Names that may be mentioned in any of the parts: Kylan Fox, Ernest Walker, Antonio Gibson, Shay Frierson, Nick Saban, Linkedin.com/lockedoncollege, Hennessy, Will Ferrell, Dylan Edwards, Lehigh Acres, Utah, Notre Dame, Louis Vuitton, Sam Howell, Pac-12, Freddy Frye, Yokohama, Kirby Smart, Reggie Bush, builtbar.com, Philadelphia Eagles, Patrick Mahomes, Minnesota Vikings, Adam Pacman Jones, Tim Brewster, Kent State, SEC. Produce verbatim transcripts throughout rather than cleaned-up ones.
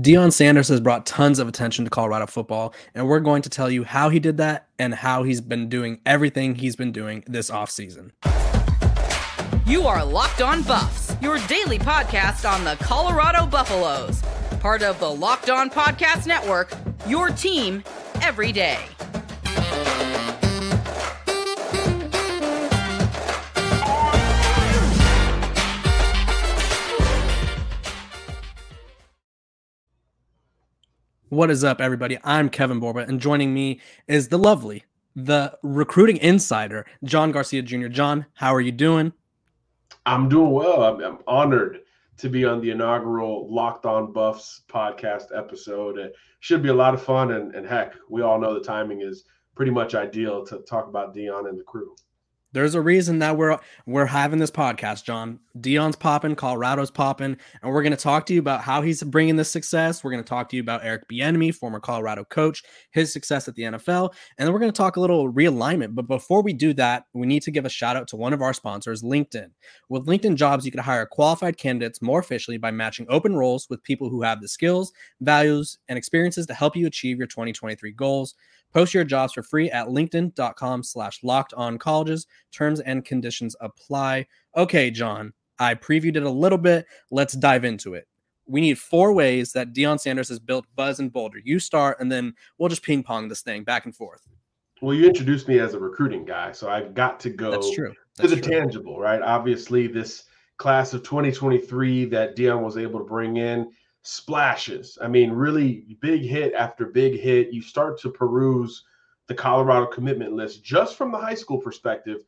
Deion Sanders has brought tons of attention to Colorado football, and we're going to tell you how he did that and how he's been doing everything he's been doing this offseason. You are Locked On Buffs, your daily podcast on the Colorado Buffaloes, part of the Locked On Podcast Network, your team every day. What is up, everybody? I'm Kevin Borba, and joining me is the lovely, the recruiting insider, John Garcia Junior John, how are you doing? I'm doing well. I'm, I'm honored to be on the inaugural Locked On Buffs podcast episode. It should be a lot of fun, and, and heck, we all know the timing is pretty much ideal to talk about Deion and the crew. There's a reason that we're we're having this podcast, John. Deion's popping, Colorado's popping, and we're going to talk to you about how he's bringing this success. We're going to talk to you about Eric Bieniemy, former Colorado coach, his success at the N F L, and then we're going to talk a little realignment. But before we do that, we need to give a shout out to one of our sponsors, LinkedIn. With LinkedIn Jobs, you can hire qualified candidates more efficiently by matching open roles with people who have the skills, values, and experiences to help you achieve your twenty twenty-three goals. Post your jobs for free at linkedin.com slash locked on colleges. Terms and conditions apply. Okay, John, I previewed it a little bit. Let's dive into it. We need four ways that Deion Sanders has built buzz in Boulder. You start, and then we'll just ping pong this thing back and forth. Well, you introduced me as a recruiting guy, so I've got to go That's true. That's to the true. tangible, right? Obviously, this class of twenty twenty-three that Deion was able to bring in, splashes. I mean, really big hit after big hit. You start to peruse the Colorado commitment list just from the high school perspective,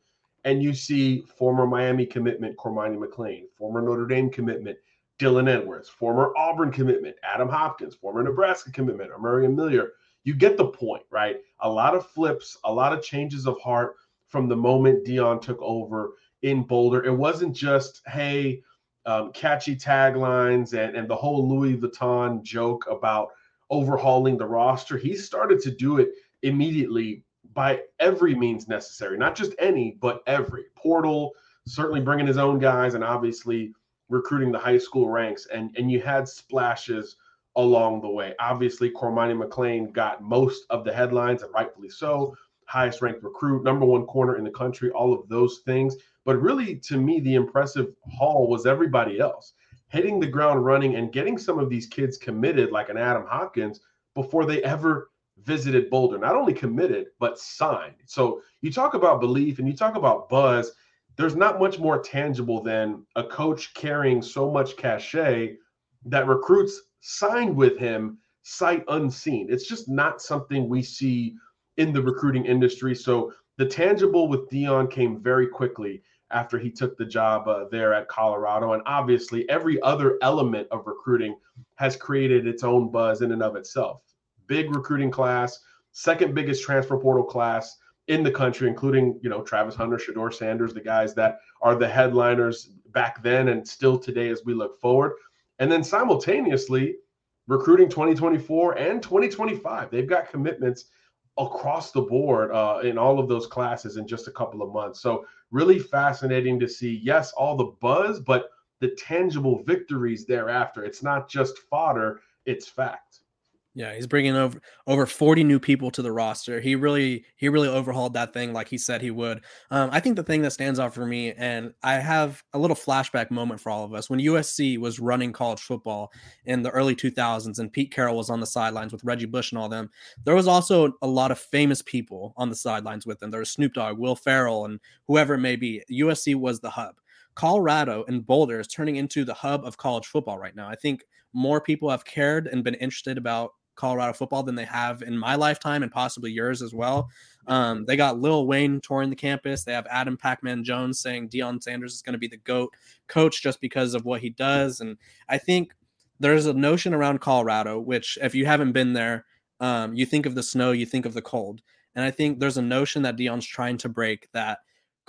and you see former Miami commitment Cormani McClain, former Notre Dame commitment Dylan Edwards, former Auburn commitment Adam Hopkins, former Nebraska commitment Omarion Miller. You get the point, right? A lot of flips, a lot of changes of heart from the moment Deion took over in Boulder. It wasn't just, hey, Um, catchy taglines and, and the whole Louis Vuitton joke about overhauling the roster. He started to do it immediately by every means necessary, not just any, but every portal, certainly bringing his own guys and obviously recruiting the high school ranks. And, and you had splashes along the way. Obviously, Cormani McClain got most of the headlines, and rightfully so. Highest ranked recruit, number one corner in the country, all of those things. But really, to me, the impressive haul was everybody else hitting the ground running and getting some of these kids committed, like an Adam Hopkins, before they ever visited Boulder. Not only committed, but signed. So you talk about belief and you talk about buzz. There's not much more tangible than a coach carrying so much cachet that recruits signed with him sight unseen. It's just not something we see in the recruiting industry. So the tangible with Deion came very quickly after he took the job uh, there at Colorado. And obviously every other element of recruiting has created its own buzz in and of itself. Big recruiting class, second biggest transfer portal class in the country, including, you know, Travis Hunter, Shador Sanders, the guys that are the headliners back then and still today as we look forward. And then simultaneously recruiting twenty twenty-four and twenty twenty-five. They've got commitments across the board uh, in all of those classes in just a couple of months. So really fascinating to see, yes, all the buzz, but the tangible victories thereafter. It's not just fodder, it's fact. Yeah, he's bringing over over forty new people to the roster. He really he really overhauled that thing like he said he would. Um, I think the thing that stands out for me, and I have a little flashback moment for all of us, when U S C was running college football in the early two thousands and Pete Carroll was on the sidelines with Reggie Bush and all them, there was also a lot of famous people on the sidelines with them. There was Snoop Dogg, Will Ferrell, and whoever it may be. U S C was the hub. Colorado and Boulder is turning into the hub of college football right now. I think more people have cared and been interested about Colorado football than they have in my lifetime and possibly yours as well. Um, they got Lil Wayne touring the campus. They have Adam Pacman Jones saying Deion Sanders is going to be the GOAT coach just because of what he does. And I think there's a notion around Colorado, which if you haven't been there, um, you think of the snow, you think of the cold. And I think there's a notion that Deion's trying to break that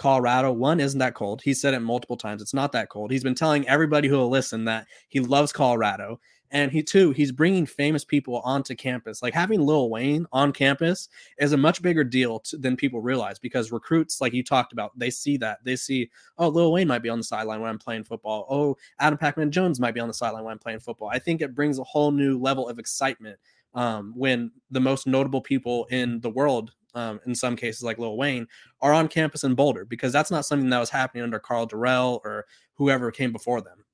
Colorado. One, isn't that cold? He said it multiple times. It's not that cold. He's been telling everybody who will listen that he loves Colorado. And he too, he's bringing famous people onto campus. Like having Lil Wayne on campus is a much bigger deal to, than people realize, because recruits, like you talked about, they see that. They see, oh, Lil Wayne might be on the sideline when I'm playing football. Oh, Adam Pacman Jones might be on the sideline when I'm playing football. I think it brings a whole new level of excitement um, when the most notable people in the world, um, in some cases like Lil Wayne, are on campus in Boulder, because that's not something that was happening under Carl Durrell or whoever came before them.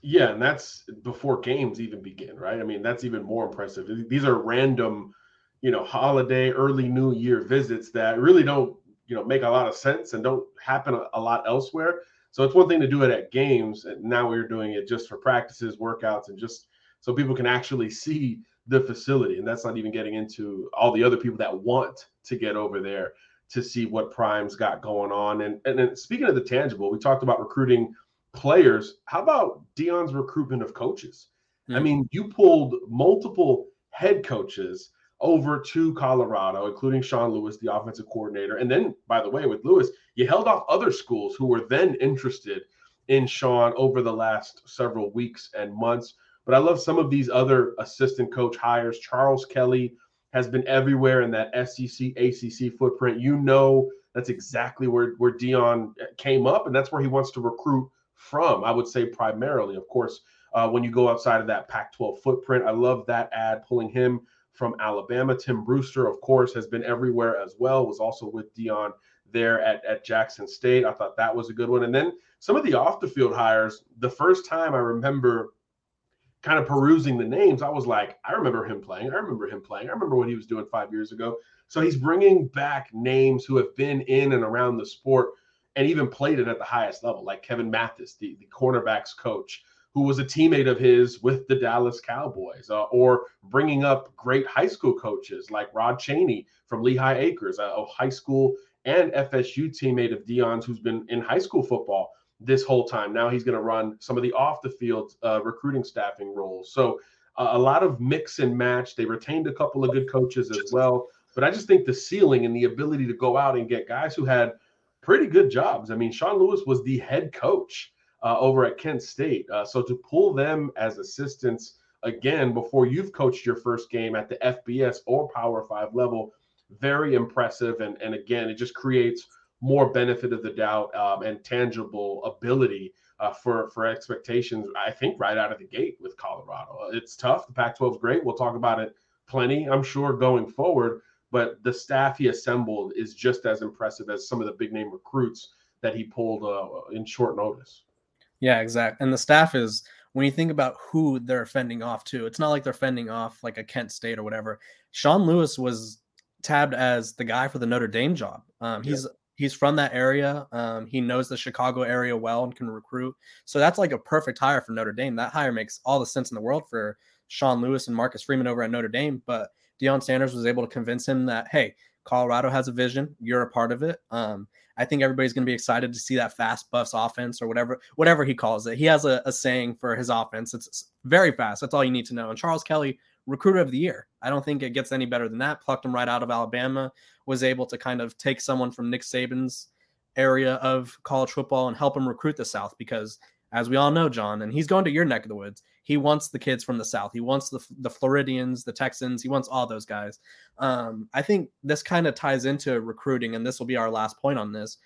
Yeah, and that's before games even begin, right? I mean, that's even more impressive. These are random, you know, holiday, early New Year visits that really don't, you know, make a lot of sense and don't happen a lot elsewhere. So it's one thing to do it at games, and now we're doing it just for practices, workouts, and just so people can actually see the facility. And that's not even getting into all the other people that want to get over there to see what Prime's got going on. And and then speaking of the tangible, we talked about recruiting players. How about Deion's recruitment of coaches? Mm-hmm. I mean, you pulled multiple head coaches over to Colorado, including Sean Lewis, the offensive coordinator. And then, by the way, with Lewis, you held off other schools who were then interested in Sean over the last several weeks and months. But I love some of these other assistant coach hires. Charles Kelly has been everywhere in that S E C, A C C footprint. You know, that's exactly where, where Deion came up, and that's where he wants to recruit from, I would say, primarily. Of course, uh, when you go outside of that Pac twelve footprint, I love that ad pulling him from Alabama. Tim Brewster, of course, has been everywhere as well, was also with Deion there at, at Jackson State. I thought that was a good one. And then some of the off the field hires, the first time I remember kind of perusing the names, I was like, I remember him playing. I remember him playing. I remember what he was doing five years ago. So he's bringing back names who have been in and around the sport and even played it at the highest level, like Kevin Mathis, the, the cornerbacks coach, who was a teammate of his with the Dallas Cowboys, uh, or bringing up great high school coaches like Rod Chaney from Lehigh Acres, a, a high school and F S U teammate of Deion's who's been in high school football this whole time. Now he's going to run some of the off-the-field uh, recruiting staffing roles. So uh, a lot of mix and match. They retained a couple of good coaches as well. But I just think the ceiling and the ability to go out and get guys who had pretty good jobs. I mean, Sean Lewis was the head coach uh, over at Kent State. Uh, so to pull them as assistants again before you've coached your first game at the F B S or Power Five level, very impressive. And, and again, it just creates more benefit of the doubt um, and tangible ability uh, for, for expectations, I think, right out of the gate with Colorado. It's tough. The Pac twelve is great. We'll talk about it plenty, I'm sure, going forward. But the staff he assembled is just as impressive as some of the big-name recruits that he pulled uh, in short notice. Yeah, exactly. And the staff is, when you think about who they're fending off to, it's not like they're fending off like a Kent State or whatever. Sean Lewis was tabbed as the guy for the Notre Dame job. Um, he's yeah. he's from that area. Um, he knows the Chicago area well and can recruit. So that's like a perfect hire for Notre Dame. That hire makes all the sense in the world for Sean Lewis and Marcus Freeman over at Notre Dame. But Deion Sanders was able to convince him that, hey, Colorado has a vision. You're a part of it. Um, I think everybody's going to be excited to see that fast Buffs offense or whatever whatever he calls it. He has a, a saying for his offense. It's very fast. That's all you need to know. And Charles Kelly, recruiter of the year. I don't think it gets any better than that. Plucked him right out of Alabama, was able to kind of take someone from Nick Saban's area of college football and help him recruit the South, because as we all know, John, and he's going to your neck of the woods, he wants the kids from the South. He wants the the Floridians, the Texans. He wants all those guys. Um, I think this kind of ties into recruiting, and this will be our last point on this.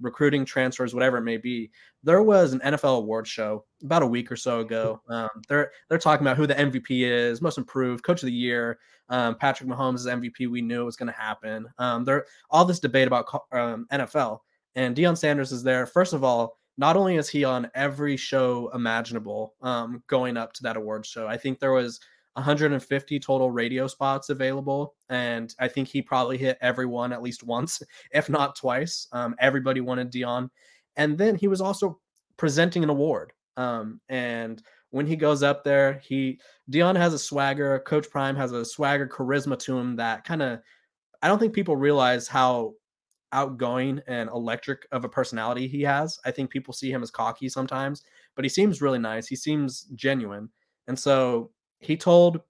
Recruiting, transfers, whatever it may be. There was an N F L awards show about a week or so ago. Um, they're they're talking about who the M V P is, most improved, coach of the year. Um, Patrick Mahomes is M V P. We knew it was going to happen. Um, there all this debate about um, N F L, and Deion Sanders is there. First of all, not only is he on every show imaginable um, going up to that awards show, I think there was one hundred fifty total radio spots available, and I think he probably hit everyone at least once, if not twice. Um, everybody wanted Deion. And then he was also presenting an award. Um, and when he goes up there, he Deion has a swagger. Coach Prime has a swagger, charisma to him that kind of, I don't think people realize how outgoing and electric of a personality he has. I think people see him as cocky sometimes, but he seems really nice. He seems genuine. And so he told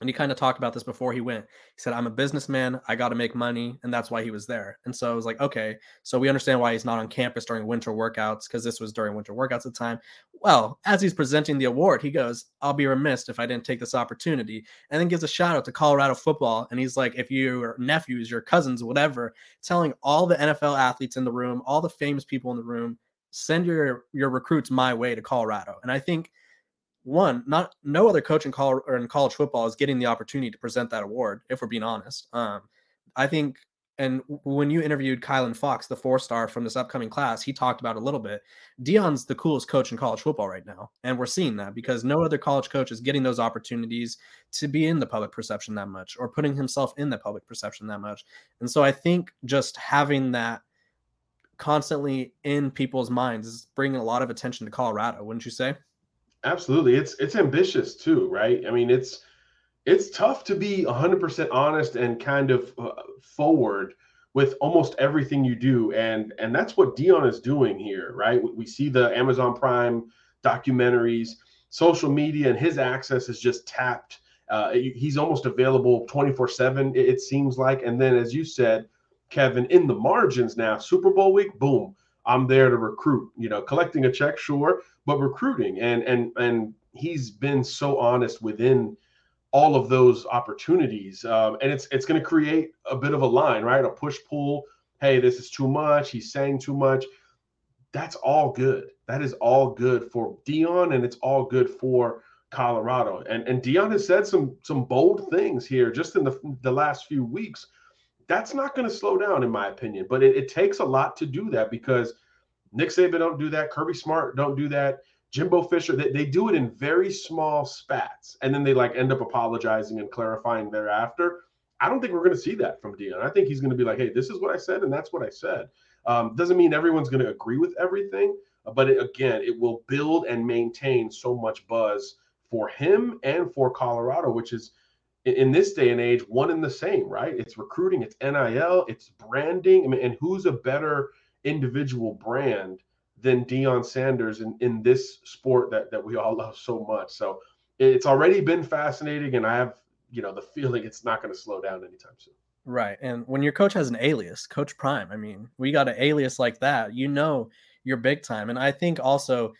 And he kind of talked about this before he went. He said, I'm a businessman. I got to make money. And that's why he was there. And so I was like, okay, so we understand why he's not on campus during winter workouts, because this was during winter workouts at the time. Well, as he's presenting the award, he goes, I'll be remiss if I didn't take this opportunity. And then gives a shout out to Colorado football. And he's like, if your nephews, your cousins, whatever, telling all the N F L athletes in the room, all the famous people in the room, send your, your recruits my way to Colorado. And I think One, not no other coach in, col- or in college football is getting the opportunity to present that award, if we're being honest. Um, I think, and when you interviewed Kylan Fox, the four-star from this upcoming class, he talked about a little bit. Deion's the coolest coach in college football right now, and we're seeing that because no other college coach is getting those opportunities to be in the public perception that much or putting himself in the public perception that much. And so I think just having that constantly in people's minds is bringing a lot of attention to Colorado, wouldn't you say? Absolutely. It's it's ambitious too, right? I mean, it's it's tough to be one hundred percent honest and kind of uh, forward with almost everything you do. And and that's what Deion is doing here, right? We see the Amazon Prime documentaries, social media, and his access is just tapped. Uh, he's almost available twenty-four seven, it seems like. And then, as you said, Kevin, in the margins now, Super Bowl week, boom. I'm there to recruit, you know, collecting a check, sure, but recruiting. And and and he's been so honest within all of those opportunities. Um, and it's it's going to create a bit of a line, right? A push-pull. Hey, this is too much. He's saying too much. That's all good. That is all good for Deion, and it's all good for Colorado. And and Deion has said some some bold things here just in the the last few weeks. That's not going to slow down, in my opinion, but it, it takes a lot to do that because Nick Saban don't do that. Kirby Smart don't do that. Jimbo Fisher, they, they do it in very small spats, and then they like end up apologizing and clarifying thereafter. I don't think we're going to see that from Deion. I think he's going to be like, hey, this is what I said, and that's what I said. Um, doesn't mean everyone's going to agree with everything, but it, again, it will build and maintain so much buzz for him and for Colorado, which is, in this day and age, one and the same, right? It's recruiting, it's N I L, it's branding. I mean, and who's a better individual brand than Deion Sanders in, in this sport that, that we all love so much? So it's already been fascinating, and I have, you know, the feeling it's not going to slow down anytime soon. Right. And when your coach has an alias, Coach Prime, I mean, we got an alias like that, you know, you're big time. And I think also,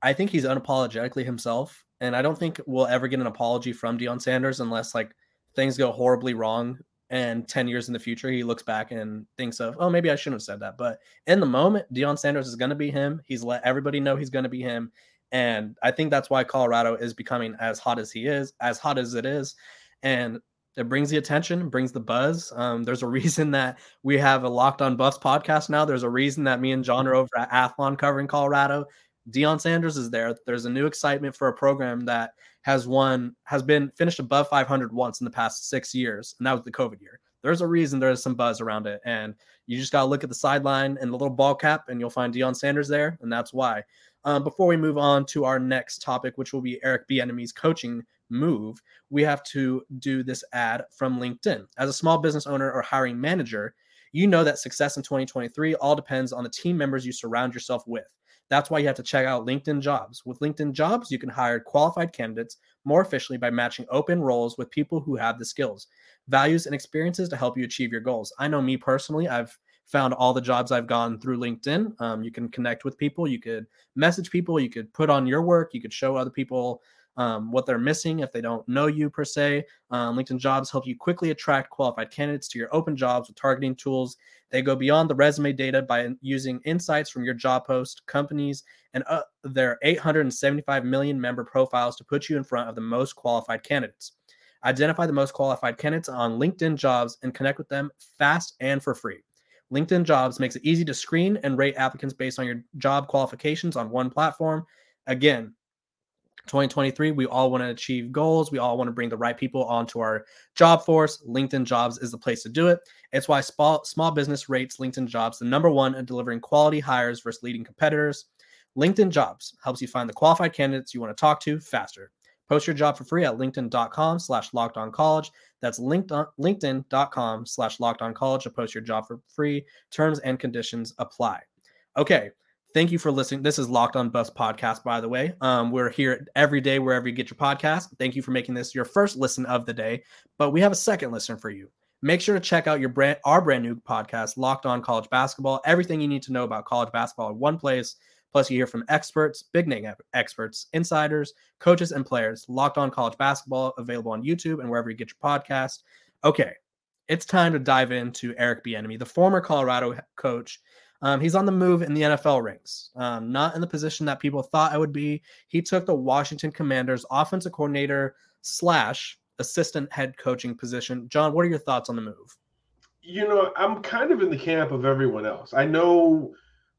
I think he's unapologetically himself. And I don't think we'll ever get an apology from Deion Sanders unless like things go horribly wrong and ten years in the future, he looks back and thinks of, oh, maybe I shouldn't have said that. But in the moment, Deion Sanders is going to be him. He's let everybody know he's going to be him. And I think that's why Colorado is becoming as hot as he is, as hot as it is. And it brings the attention, brings the buzz. Um, there's a reason that we have a Locked On Buffs podcast now. There's a reason that me and John are over at Athlon covering Colorado. Deion Sanders is there. There's a new excitement for a program that has won, has been finished above five hundred once in the past six years. And that was the COVID year. There's a reason there's some buzz around it. And you just got to look at the sideline and the little ball cap and you'll find Deion Sanders there. And that's why. Um, before we move on to our next topic, which will be Eric Bieniemy's coaching move, we have to do this ad from LinkedIn. As a small business owner or hiring manager, you know that success in twenty twenty-three all depends on the team members you surround yourself with. That's why you have to check out LinkedIn Jobs. With LinkedIn Jobs, you can hire qualified candidates more efficiently by matching open roles with people who have the skills, values, and experiences to help you achieve your goals. I know me personally, I've found all the jobs I've gone through LinkedIn. Um, you can connect with people. You could message people. You could put on your work. You could show other people um, what they're missing if they don't know you per se. Um, LinkedIn Jobs help you quickly attract qualified candidates to your open jobs with targeting tools. They go beyond the resume data by using insights from your job posts, companies, and uh, their eight hundred seventy-five million member profiles to put you in front of the most qualified candidates. Identify the most qualified candidates on LinkedIn Jobs and connect with them fast and for free. LinkedIn Jobs makes it easy to screen and rate applicants based on your job qualifications on one platform. Again, twenty twenty-three, we all want to achieve goals. We all want to bring the right people onto our job force. LinkedIn Jobs is the place to do it. It's why small, small business rates LinkedIn Jobs the number one in delivering quality hires versus leading competitors. LinkedIn Jobs helps you find the qualified candidates you want to talk to faster. Post your job for free at linkedin.com slash locked on college. That's linkedin.com slash locked on college to post your job for free. Terms and conditions apply. Okay. Thank you for listening. This is Locked On Buffs podcast, by the way. Um, we're here every day, wherever you get your podcast. Thank you for making this your first listen of the day. But we have a second listen for you. Make sure to check out your brand, our brand new podcast, Locked On College Basketball. Everything you need to know about college basketball in one place. Plus, you hear from experts, big name experts, insiders, coaches, and players. Locked On College Basketball, available on YouTube and wherever you get your podcast. Okay, it's time to dive into Eric Bieniemy, the former Colorado coach. Um, he's on the move in the N F L ranks, um, not in the position that people thought I would be. He took the Washington Commanders offensive coordinator slash assistant head coaching position. John, what are your thoughts on the move? You know, I'm kind of in the camp of everyone else. I know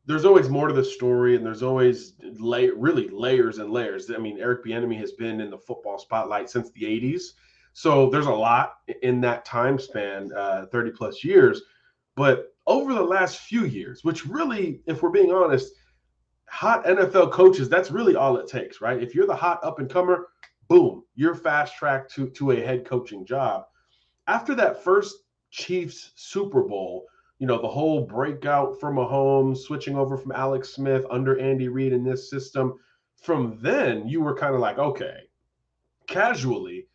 there's always more to the story, and there's always lay, really layers and layers. I mean, Eric Bieniemy has been in the football spotlight since the eighties. So there's a lot in that time span, uh, thirty plus years. But over the last few years, which really, if we're being honest, hot N F L coaches, that's really all it takes, right? If you're the hot up-and-comer, boom, you're fast-tracked to, to a head coaching job. After that first Chiefs Super Bowl, you know, the whole breakout for Mahomes, switching over from Alex Smith under Andy Reid in this system, from then you were kind of like, okay, casually,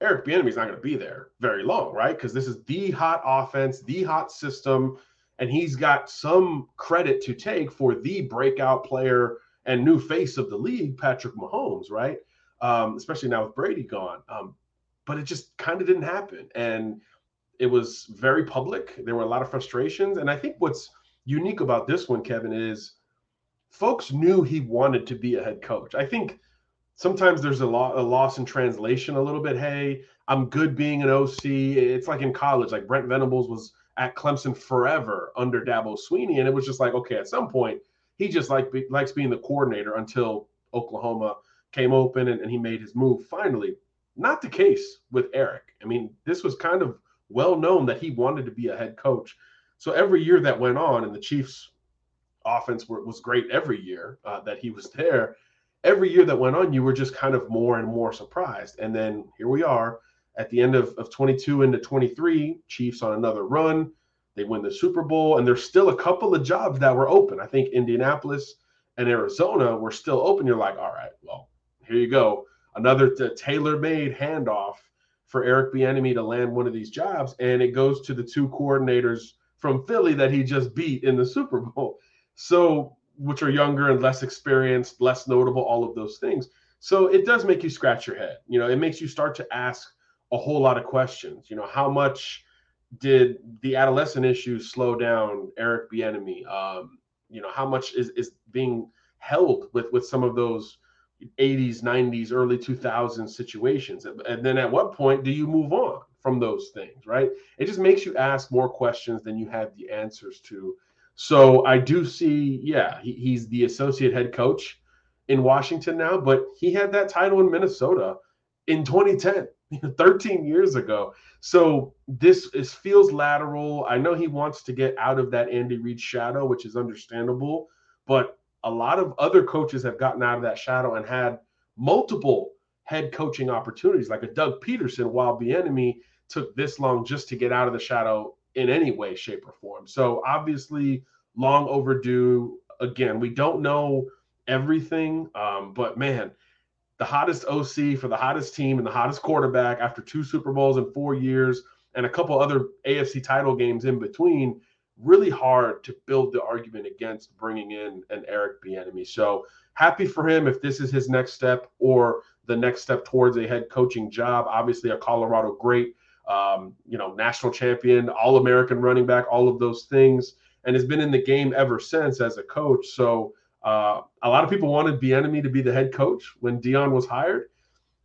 Eric Bieniemy is not going to be there very long, right? Because this is the hot offense, the hot system, and he's got some credit to take for the breakout player and new face of the league, Patrick Mahomes, right? Um, especially now with Brady gone. Um, but it just kind of didn't happen. And it was very public. There were a lot of frustrations. And I think what's unique about this one, Kevin, is folks knew he wanted to be a head coach. I think sometimes there's a, lo- a loss in translation a little bit. Hey, I'm good being an O C. It's like in college, like Brent Venables was at Clemson forever under Dabo Sweeney. And it was just like, okay, at some point, he just like be- likes being the coordinator until Oklahoma came open and, and he made his move finally. Not the case with Eric. I mean, this was kind of well known that he wanted to be a head coach. So every year that went on, and the Chiefs offense were, was great every year uh, that he was there, every year that went on, you were just kind of more and more surprised. And then here we are at the end of, of twenty-two into twenty-three, Chiefs on another run. They win the Super Bowl, and there's still a couple of jobs that were open. I think Indianapolis and Arizona were still open. You're like, all right, well, here you go. Another t- tailor-made handoff for Eric Bieniemy to land one of these jobs, and it goes to the two coordinators from Philly that he just beat in the Super Bowl. So, which are younger and less experienced, less notable, all of those things. So it does make you scratch your head. You know, it makes you start to ask a whole lot of questions. You know, how much did the adolescent issues slow down Eric Bieniemy? Um, you know, how much is, is being held with, with some of those eighties, nineties, early two thousands situations? And then at what point do you move on from those things, right? It just makes you ask more questions than you have the answers to. So I do see, yeah, he, he's the associate head coach in Washington now, but he had that title in Minnesota in twenty ten, thirteen years ago. So this is, feels lateral. I know he wants to get out of that Andy Reid shadow, which is understandable, but a lot of other coaches have gotten out of that shadow and had multiple head coaching opportunities, like a Doug Peterson, while Bieniemy took this long just to get out of the shadow in any way, shape, or form. So obviously long overdue. Again, we don't know everything, um, but man, the hottest O C for the hottest team and the hottest quarterback after two Super Bowls in four years and a couple other A F C title games in between, really hard to build the argument against bringing in an Eric Bieniemy. So happy for him if this is his next step or the next step towards a head coaching job. Obviously a Colorado great, Um, you know, national champion, All-American running back, all of those things, and has been in the game ever since as a coach. So uh, a lot of people wanted Bieniemy to be the head coach when Deion was hired.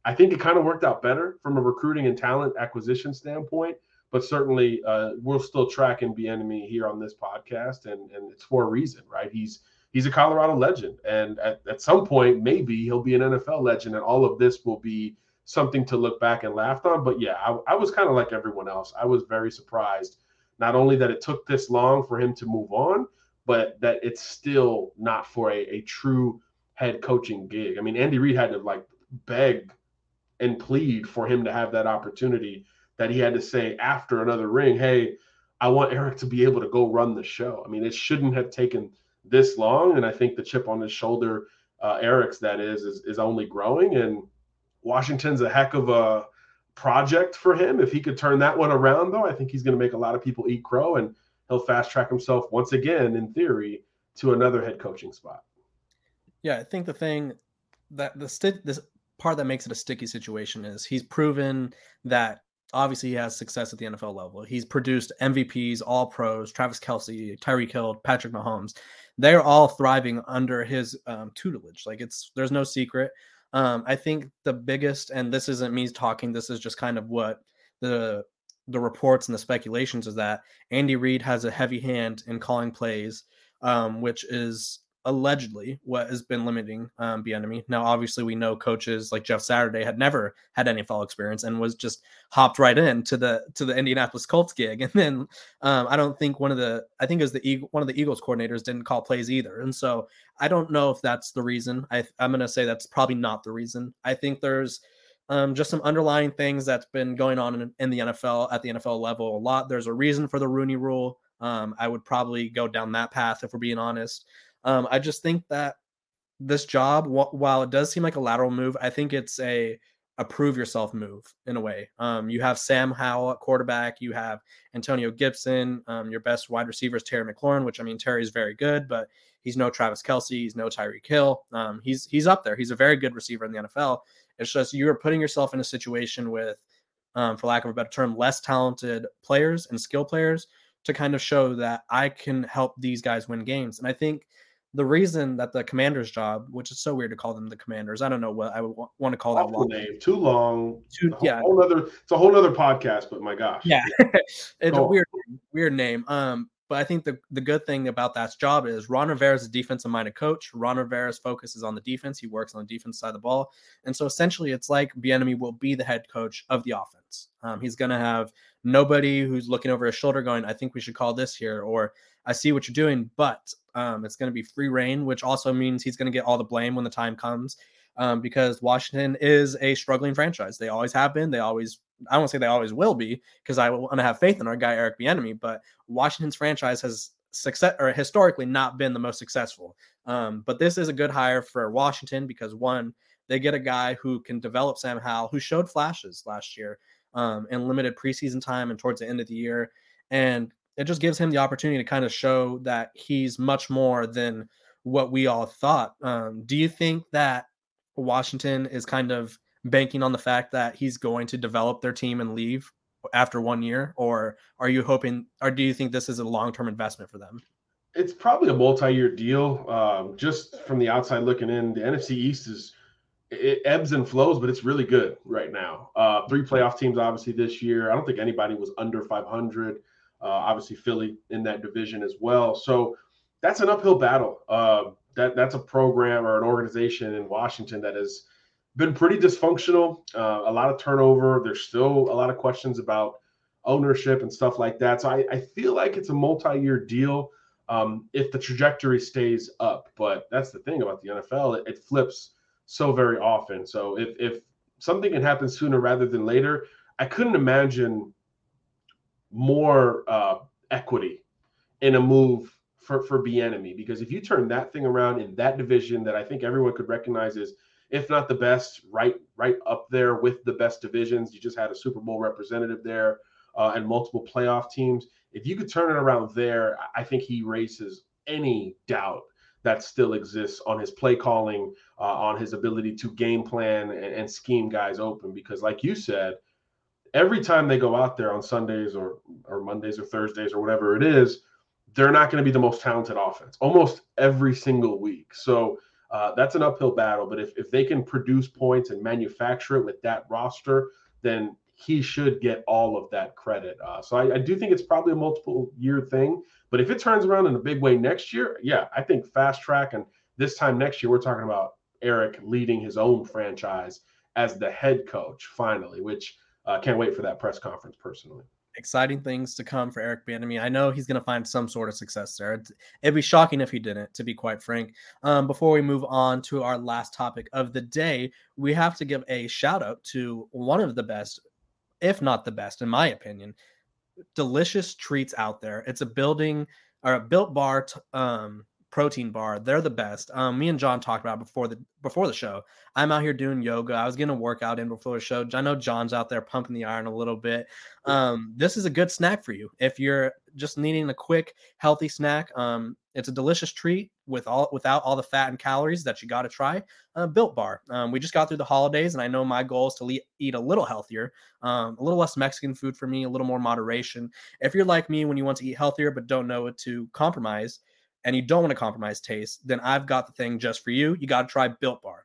I think it kind of worked out better from a recruiting and talent acquisition standpoint, but certainly uh, we're still tracking Bieniemy here on this podcast, and, and it's for a reason, right? He's he's a Colorado legend, and at, at some point, maybe he'll be an N F L legend, and all of this will be something to look back and laugh on. But yeah, I, I was kind of like everyone else. I was very surprised, not only that it took this long for him to move on, but that it's still not for a, a true head coaching gig. I mean, Andy Reid had to like beg and plead for him to have that opportunity, that he had to say after another ring, hey, I want Eric to be able to go run the show. I mean, it shouldn't have taken this long. And I think the chip on his shoulder, uh, Eric's that is, is, is only growing. And Washington's a heck of a project for him. If he could turn that one around, though, I think he's going to make a lot of people eat crow, and he'll fast track himself once again, in theory, to another head coaching spot. Yeah, I think the thing that the st- this part that makes it a sticky situation is he's proven that obviously he has success at the N F L level. He's produced M V Ps, all pros, Travis Kelce, Tyreek Hill, Patrick Mahomes. They're all thriving under his um, tutelage. Like it's, there's no secret. Um, I think the biggest, and this isn't me talking, this is just kind of what the the reports and the speculations is that Andy Reid has a heavy hand in calling plays, um, which is allegedly what has been limiting um, Bieniemy. Now, obviously, we know coaches like Jeff Saturday had never had any N F L experience and was just hopped right in to the to the Indianapolis Colts gig. And then um, I don't think one of the I think it was the Eagle, one of the Eagles coordinators didn't call plays either. And so I don't know if that's the reason. I, I'm going to say that's probably not the reason. I think there's um, just some underlying things that's been going on in, in the N F L at the N F L level a lot. There's a reason for the Rooney Rule. Um, I would probably go down that path if we're being honest. Um, I just think that this job, wh- while it does seem like a lateral move, I think it's a, a prove yourself move in a way. Um, you have Sam Howell at quarterback. You have Antonio Gibson. Um, your best wide receiver is Terry McLaurin, which I mean, Terry's very good, but he's no Travis Kelce. He's no Tyreek Hill. Um, he's, he's up there. He's a very good receiver in the N F L. It's just, you're putting yourself in a situation with, um, for lack of a better term, less talented players and skill players to kind of show that I can help these guys win games. And I think, the reason that the commander's job, which is so weird to call them the commanders, I don't know what I would wa- want to call that long name. Too long. Too, yeah. Whole other, it's a whole other podcast, but my gosh. Yeah. yeah. It's Go a weird, on. weird name. Um, but I think the, the good thing about that job is Ron Rivera's a defensive-minded coach. Ron Rivera's focus is on the defense. He works on the defense side of the ball. And so essentially it's like Bieniemy will be the head coach of the offense. Um, he's going to have nobody who's looking over his shoulder going, I think we should call this here, or I see what you're doing, but um, it's going to be free reign, which also means he's going to get all the blame when the time comes um, because Washington is a struggling franchise. They always have been. They always I won't say they always will be because I want to have faith in our guy, Eric Bieniemy, but Washington's franchise has success or historically not been the most successful. Um, but this is a good hire for Washington because one, they get a guy who can develop Sam Howell, who showed flashes last year um, in limited preseason time and towards the end of the year. And it just gives him the opportunity to kind of show that he's much more than what we all thought. Um, do you think that Washington is kind of banking on the fact that he's going to develop their team and leave after one year? Or are you hoping, or do you think this is a long-term investment for them? It's probably a multi-year deal. Um, just from the outside looking in, the N F C East is, it ebbs and flows, but it's really good right now. Uh, three playoff teams, obviously this year, I don't think anybody was under five hundred. Uh, obviously Philly in that division as well. So that's an uphill battle. Uh, that that's a program or an organization in Washington that has been pretty dysfunctional, uh, a lot of turnover. There's still a lot of questions about ownership and stuff like that. So I, I feel like it's a multi-year deal um, if the trajectory stays up. But that's the thing about the N F L. It, it flips so very often. So if, if something can happen sooner rather than later, I couldn't imagine more uh, equity in a move for, for Bieniemy, because if you turn that thing around in that division that I think everyone could recognize is, if not the best, right right up there with the best divisions. You just had a Super Bowl representative there uh, and multiple playoff teams. If you could turn it around there, I think he erases any doubt that still exists on his play calling, uh, on his ability to game plan and, and scheme guys open. Because like you said, every time they go out there on Sundays or, or Mondays or Thursdays or whatever it is, they're not going to be the most talented offense almost every single week. So uh, that's an uphill battle. But if, if they can produce points and manufacture it with that roster, then he should get all of that credit. Uh, so I, I do think it's probably a multiple year thing. But if it turns around in a big way next year, yeah, I think fast track. And this time next year, we're talking about Eric leading his own franchise as the head coach finally, which – I uh, can't wait for that press conference personally. Exciting things to come for Eric Bieniemy. I know he's going to find some sort of success there. It'd, it'd be shocking if he didn't, to be quite frank. Um, before we move on to our last topic of the day, we have to give a shout out to one of the best, if not the best, in my opinion, delicious treats out there. It's a building or a Built Bar t- um, protein bar. They're the best. Um, me and John talked about it before the before the show. I'm out here doing yoga. I was getting a workout in before the show. I know John's out there pumping the iron a little bit. Um, this is a good snack for you if you're just needing a quick, healthy snack. Um, it's a delicious treat with all without all the fat and calories that you got to try. Uh, Built Bar. Um, we just got through the holidays, and I know my goal is to le- eat a little healthier, um, a little less Mexican food for me, a little more moderation. If you're like me when you want to eat healthier but don't know what to compromise, and you don't want to compromise taste, then I've got the thing just for you. You got to try Built Bar.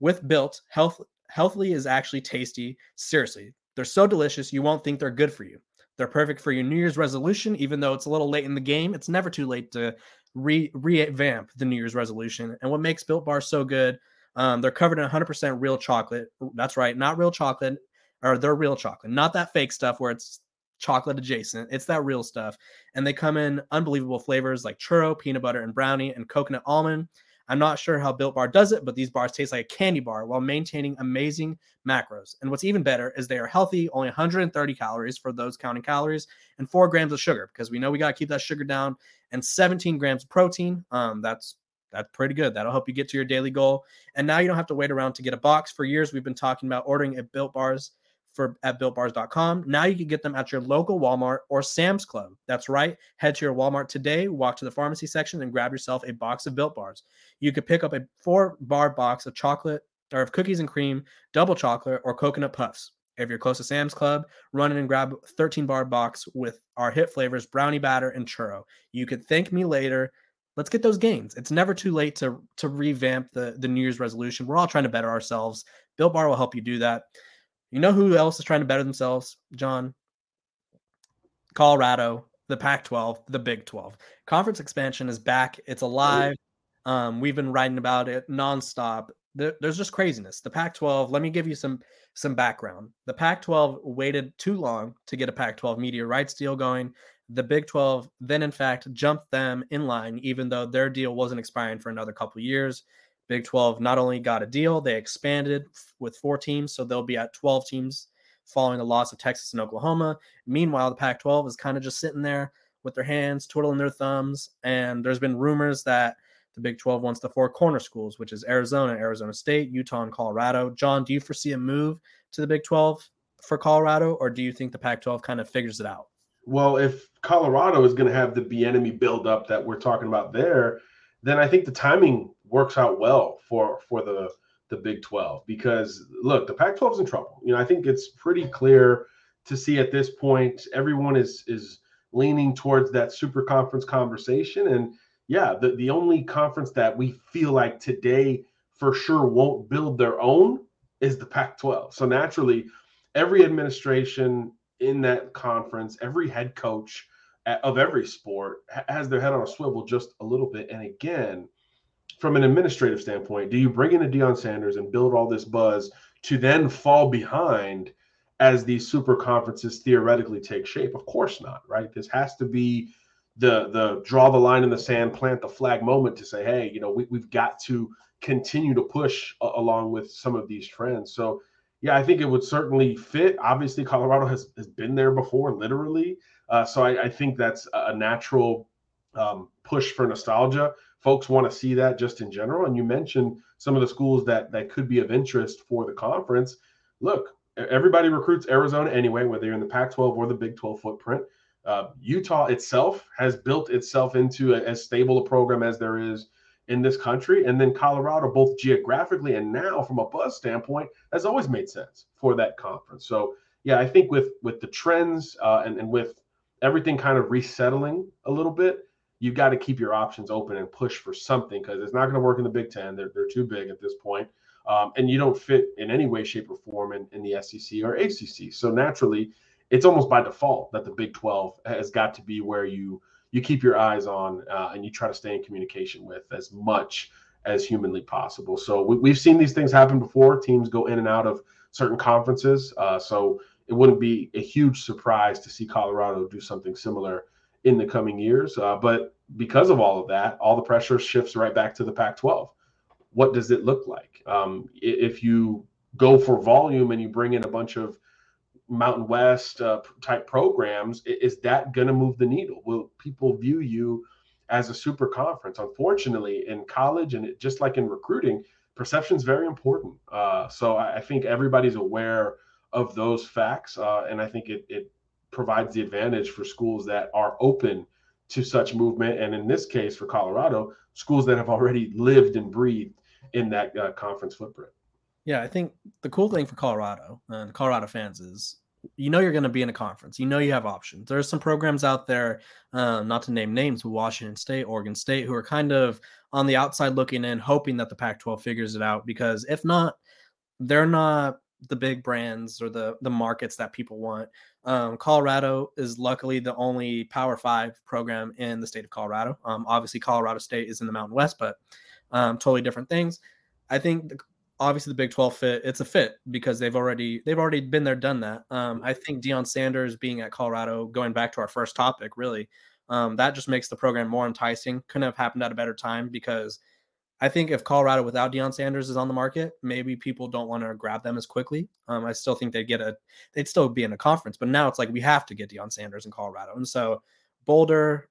With Built, health healthily is actually tasty. Seriously, they're so delicious, you won't think they're good for you. They're perfect for your New Year's resolution, even though it's a little late in the game. It's never too late to re- revamp the New Year's resolution. And what makes Built Bar so good, um, they're covered in one hundred percent real chocolate. That's right, not real chocolate, or they're real chocolate, not that fake stuff where it's chocolate adjacent. It's that real stuff. And they come in unbelievable flavors like churro, peanut butter, and brownie, and coconut almond. I'm not sure how Built Bar does it, but these bars taste like a candy bar while maintaining amazing macros. And what's even better is they are healthy, only one hundred thirty calories for those counting calories, and four grams of sugar, because we know we got to keep that sugar down, and seventeen grams of protein. Um, that's that's pretty good. That'll help you get to your daily goal. And now you don't have to wait around to get a box. For years, we've been talking about ordering at Built Bars for at built bars dot com. Now you can get them at your local Walmart or Sam's Club. That's right. Head to your Walmart today, walk to the pharmacy section, and grab yourself a box of Built Bars. You could pick up a four-bar box of chocolate or of cookies and cream, double chocolate, or coconut puffs. If you're close to Sam's Club, run in and grab a thirteen-bar box with our hit flavors, brownie batter, and churro. You could thank me later. Let's get those gains. It's never too late to, to revamp the, the New Year's resolution. We're all trying to better ourselves. Built Bar will help you do that. You know who else is trying to better themselves, John? Colorado, the Pac twelve, the Big twelve. Conference expansion is back. It's alive. Um, we've been writing about it nonstop. There, there's just craziness. The Pac twelve, let me give you some some background. The Pac twelve waited too long to get a Pac twelve media rights deal going. The Big twelve then, in fact, jumped them in line, even though their deal wasn't expiring for another couple years. Big twelve not only got a deal, they expanded with four teams, so they'll be at twelve teams following the loss of Texas and Oklahoma. Meanwhile, the Pac twelve is kind of just sitting there with their hands twiddling their thumbs, and there's been rumors that the Big twelve wants the four corner schools, which is Arizona, Arizona State, Utah, and Colorado. John, do you foresee a move to the Big twelve for Colorado, or do you think the Pac twelve kind of figures it out? Well, if Colorado is going to have the Bieniemy buildup that we're talking about there, then I think the timing works out well for for the the Big twelve, because look, the Pac twelve is in trouble. You know, I think it's pretty clear to see at this point everyone is is leaning towards that super conference conversation. And yeah, the, the only conference that we feel like today for sure won't build their own is the Pac twelve. So naturally, every administration in that conference, every head coach of every sport has their head on a swivel just a little bit. And again, from an administrative standpoint, do you bring in a Deion Sanders and build all this buzz to then fall behind as these super conferences theoretically take shape? Of course not, right? This has to be the the draw the line in the sand, plant the flag moment to say, hey, you know, we, we've got to continue to push a- along with some of these trends. So, yeah, I think it would certainly fit. Obviously, Colorado has, has been there before, literally. Uh, so I, I think that's a natural um, push for nostalgia. Folks want to see that just in general. And you mentioned some of the schools that, that could be of interest for the conference. Look, everybody recruits Arizona anyway, whether you're in the Pac twelve or the Big twelve footprint. Uh, Utah itself has built itself into a, as stable a program as there is in this country. And then Colorado, both geographically and now from a buzz standpoint, has always made sense for that conference. So, yeah, I think with, with the trends uh, and, and with everything kind of resettling a little bit, you've got to keep your options open and push for something, because it's not going to work in the Big Ten. They're, they're too big at this point. Um, and you don't fit in any way, shape, or form in, in the S E C or A C C. So naturally, it's almost by default that the Big twelve has got to be where you you keep your eyes on uh, and you try to stay in communication with as much as humanly possible. So we, we've seen these things happen before. Teams go in and out of certain conferences. Uh, so it wouldn't be a huge surprise to see Colorado do something similar in the coming years. Uh, but because of all of that, all the pressure shifts right back to the Pac twelve. What does it look like? Um, if you go for volume and you bring in a bunch of Mountain West uh, type programs, is that going to move the needle? Will people view you as a super conference. Unfortunately, in college and it, just like in recruiting, perception is very important. Uh, so I, I think everybody's aware of those facts, uh, and I think it, it provides the advantage for schools that are open to such movement. And in this case, for Colorado, schools that have already lived and breathed in that uh, conference footprint. Yeah, I think the cool thing for Colorado and Colorado fans is, you know, you're going to be in a conference. You know, you have options. There are some programs out there, um, not to name names, but Washington State, Oregon State, who are kind of on the outside looking in, hoping that the Pac twelve figures it out, because if not, they're not the big brands or the the markets that people want. Um, Colorado is luckily the only Power Five program in the state of Colorado. Um, obviously, Colorado State is in the Mountain West, but um, totally different things. I think the, obviously the Big twelve fit, it's a fit because they've already they've already been there, done that. Um, I think Deion Sanders being at Colorado, going back to our first topic, really, um, that just makes the program more enticing. Couldn't have happened at a better time, because I think if Colorado without Deion Sanders is on the market, maybe people don't want to grab them as quickly. Um, I still think they'd get a, they'd still be in a conference, but now it's like, we have to get Deion Sanders in Colorado. And so Boulder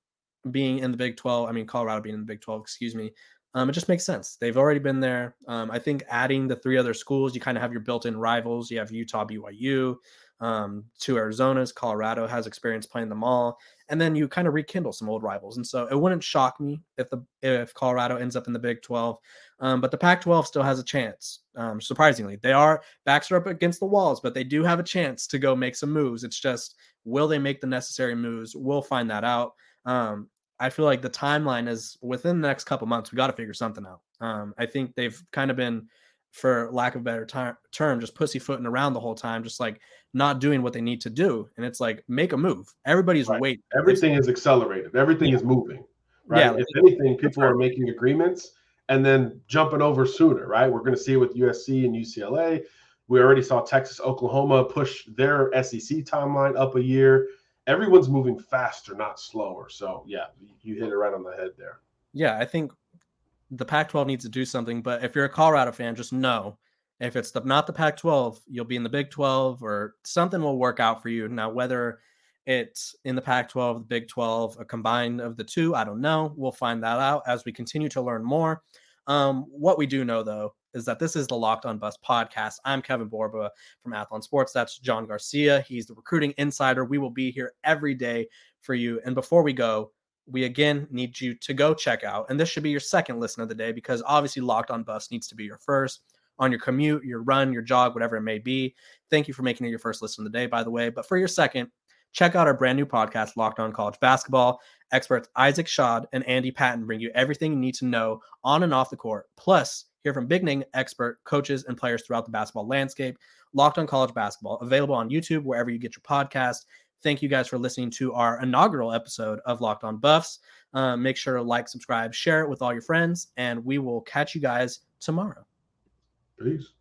being in the Big twelve, I mean, Colorado being in the Big twelve, excuse me. Um, it just makes sense. They've already been there. Um, I think adding the three other schools, you kind of have your built-in rivals. You have Utah, B Y U, um, two Arizonas, Colorado has experience playing them all. And then you kind of rekindle some old rivals. And so it wouldn't shock me if the if Colorado ends up in the Big twelve. Um, but the Pac twelve still has a chance, um, surprisingly. They are backs are up against the walls, but they do have a chance to go make some moves. It's just, will they make the necessary moves? We'll find that out. Um, I feel like the timeline is within the next couple months. We got to figure something out. Um, I think they've kind of been, for lack of a better time, term, just pussyfooting around the whole time, just like not doing what they need to do. And it's like, make a move. Everybody's right. waiting. Everything is accelerated. Everything yeah. is moving, right? Yeah, if like, anything, people are making agreements and then jumping over sooner, right? We're going to see it with U S C and U C L A. We already saw Texas, Oklahoma push their S E C timeline up a year. Everyone's moving faster, not slower. So, yeah, you hit it right on the head there. Yeah, I think the Pac twelve needs to do something. But if you're a Colorado fan, just know if it's the, not the Pac twelve, you'll be in the Big twelve or something will work out for you. Now, whether it's in the Pac twelve, the Big twelve, a combined of the two, I don't know. We'll find that out as we continue to learn more. Um, what we do know, though, is that this is the Locked On Buffs podcast. I'm Kevin Borba from Athlon Sports. That's John Garcia. He's the recruiting insider. We will be here every day for you. And before we go, we again need you to go check out, and this should be your second listen of the day, because obviously Locked On Buffs needs to be your first on your commute, your run, your jog, whatever it may be. Thank you for making it your first listen of the day, by the way. But for your second, check out our brand new podcast, Locked On College Basketball. Experts Isaac Shad and Andy Patton bring you everything you need to know on and off the court. Plus, hear from big name expert coaches and players throughout the basketball landscape. Locked On College Basketball, available on YouTube, wherever you get your podcast. Thank you guys for listening to our inaugural episode of Locked On Buffs. Uh, make sure to like, subscribe, share it with all your friends, and we will catch you guys tomorrow. Peace.